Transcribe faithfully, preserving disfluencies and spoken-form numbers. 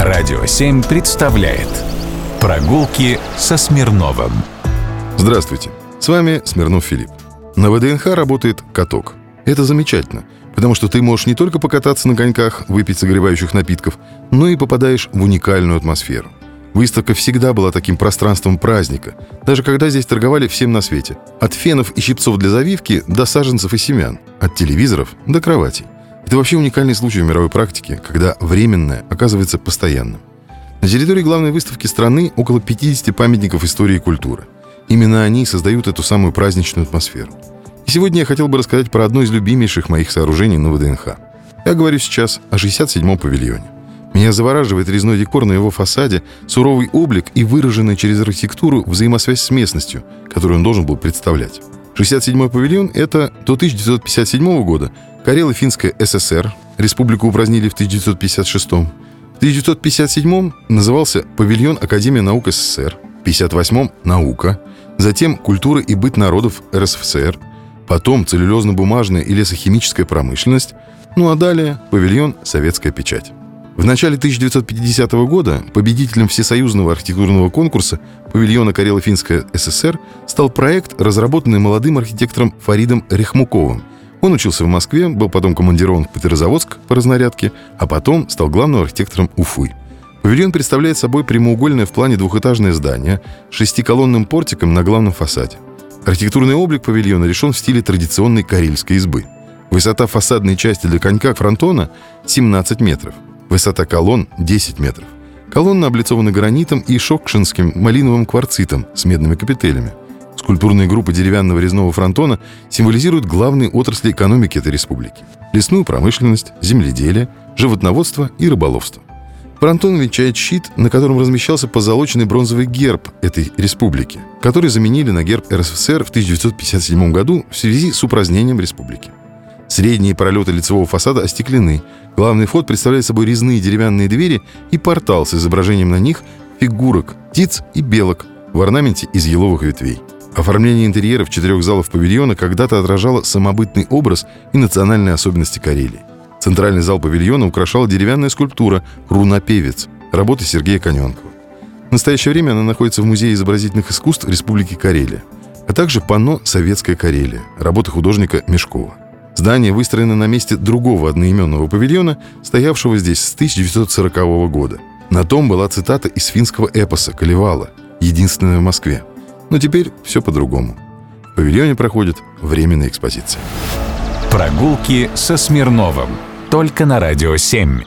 Радио семь представляет «Прогулки со Смирновым». Здравствуйте, с вами Смирнов Филипп. На ВДНХ работает каток. Это замечательно, потому что ты можешь не только покататься на коньках, выпить согревающих напитков, но и попадаешь в уникальную атмосферу. Выставка всегда была таким пространством праздника, даже когда здесь торговали всем на свете. От фенов и щипцов для завивки до саженцев и семян, от телевизоров до кроватей. Это вообще уникальный случай в мировой практике, когда временное оказывается постоянным. На территории главной выставки страны около пятьдесят памятников истории и культуры. Именно они создают эту самую праздничную атмосферу. И сегодня я хотел бы рассказать про одно из любимейших моих сооружений на ВДНХ. Я говорю сейчас о шестьдесят седьмом павильоне. Меня завораживает резной декор на его фасаде, суровый облик и выраженная через архитектуру взаимосвязь с местностью, которую он должен был представлять. шестьдесят седьмой павильон – это до тысяча девятьсот пятьдесят седьмого года Карело-Финская ССР, республику упразднили в тысяча девятьсот пятьдесят шестом. В тысяча девятьсот пятьдесят седьмом назывался павильон Академия наук СССР, в пятьдесят восьмом – наука, затем культура и быт народов РСФСР, потом целлюлозно-бумажная и лесохимическая промышленность, ну а далее павильон «Советская печать». В начале тысяча девятьсот пятидесятого года победителем всесоюзного архитектурного конкурса павильона Карело-Финская ССР стал проект, разработанный молодым архитектором Фаридом Рехмуковым. Он учился в Москве, был потом командирован в Петрозаводск по разнарядке, а потом стал главным архитектором Уфы. Павильон представляет собой прямоугольное в плане двухэтажное здание с шестиколонным портиком на главном фасаде. Архитектурный облик павильона решен в стиле традиционной карельской избы. Высота фасадной части для конька фронтона семнадцать метров. Высота колонн – десять метров. Колонны облицованы гранитом и шокшинским малиновым кварцитом с медными капителями. Скульптурные группы деревянного резного фронтона символизируют главные отрасли экономики этой республики – лесную промышленность, земледелие, животноводство и рыболовство. Фронтон венчает щит, на котором размещался позолоченный бронзовый герб этой республики, который заменили на герб РСФСР в тысяча девятьсот пятьдесят седьмом году в связи с упразднением республики. Средние пролеты лицевого фасада остеклены. Главный вход представляет собой резные деревянные двери и портал с изображением на них фигурок, птиц и белок в орнаменте из еловых ветвей. Оформление интерьеров четырех залов павильона когда-то отражало самобытный образ и национальные особенности Карелии. Центральный зал павильона украшала деревянная скульптура «Рунапевец» работы Сергея Коненкова. В настоящее время она находится в Музее изобразительных искусств Республики Карелия, а также панно «Советская Карелия» работы художника Мешкова. Здание выстроено на месте другого одноименного павильона, стоявшего здесь с тысяча девятьсот сорокового года. На том была цитата из финского эпоса «Калевала», единственная в Москве. Но теперь все по-другому. В павильоне проходит временная экспозиция. Прогулки со Смирновым. Только на Радио семь.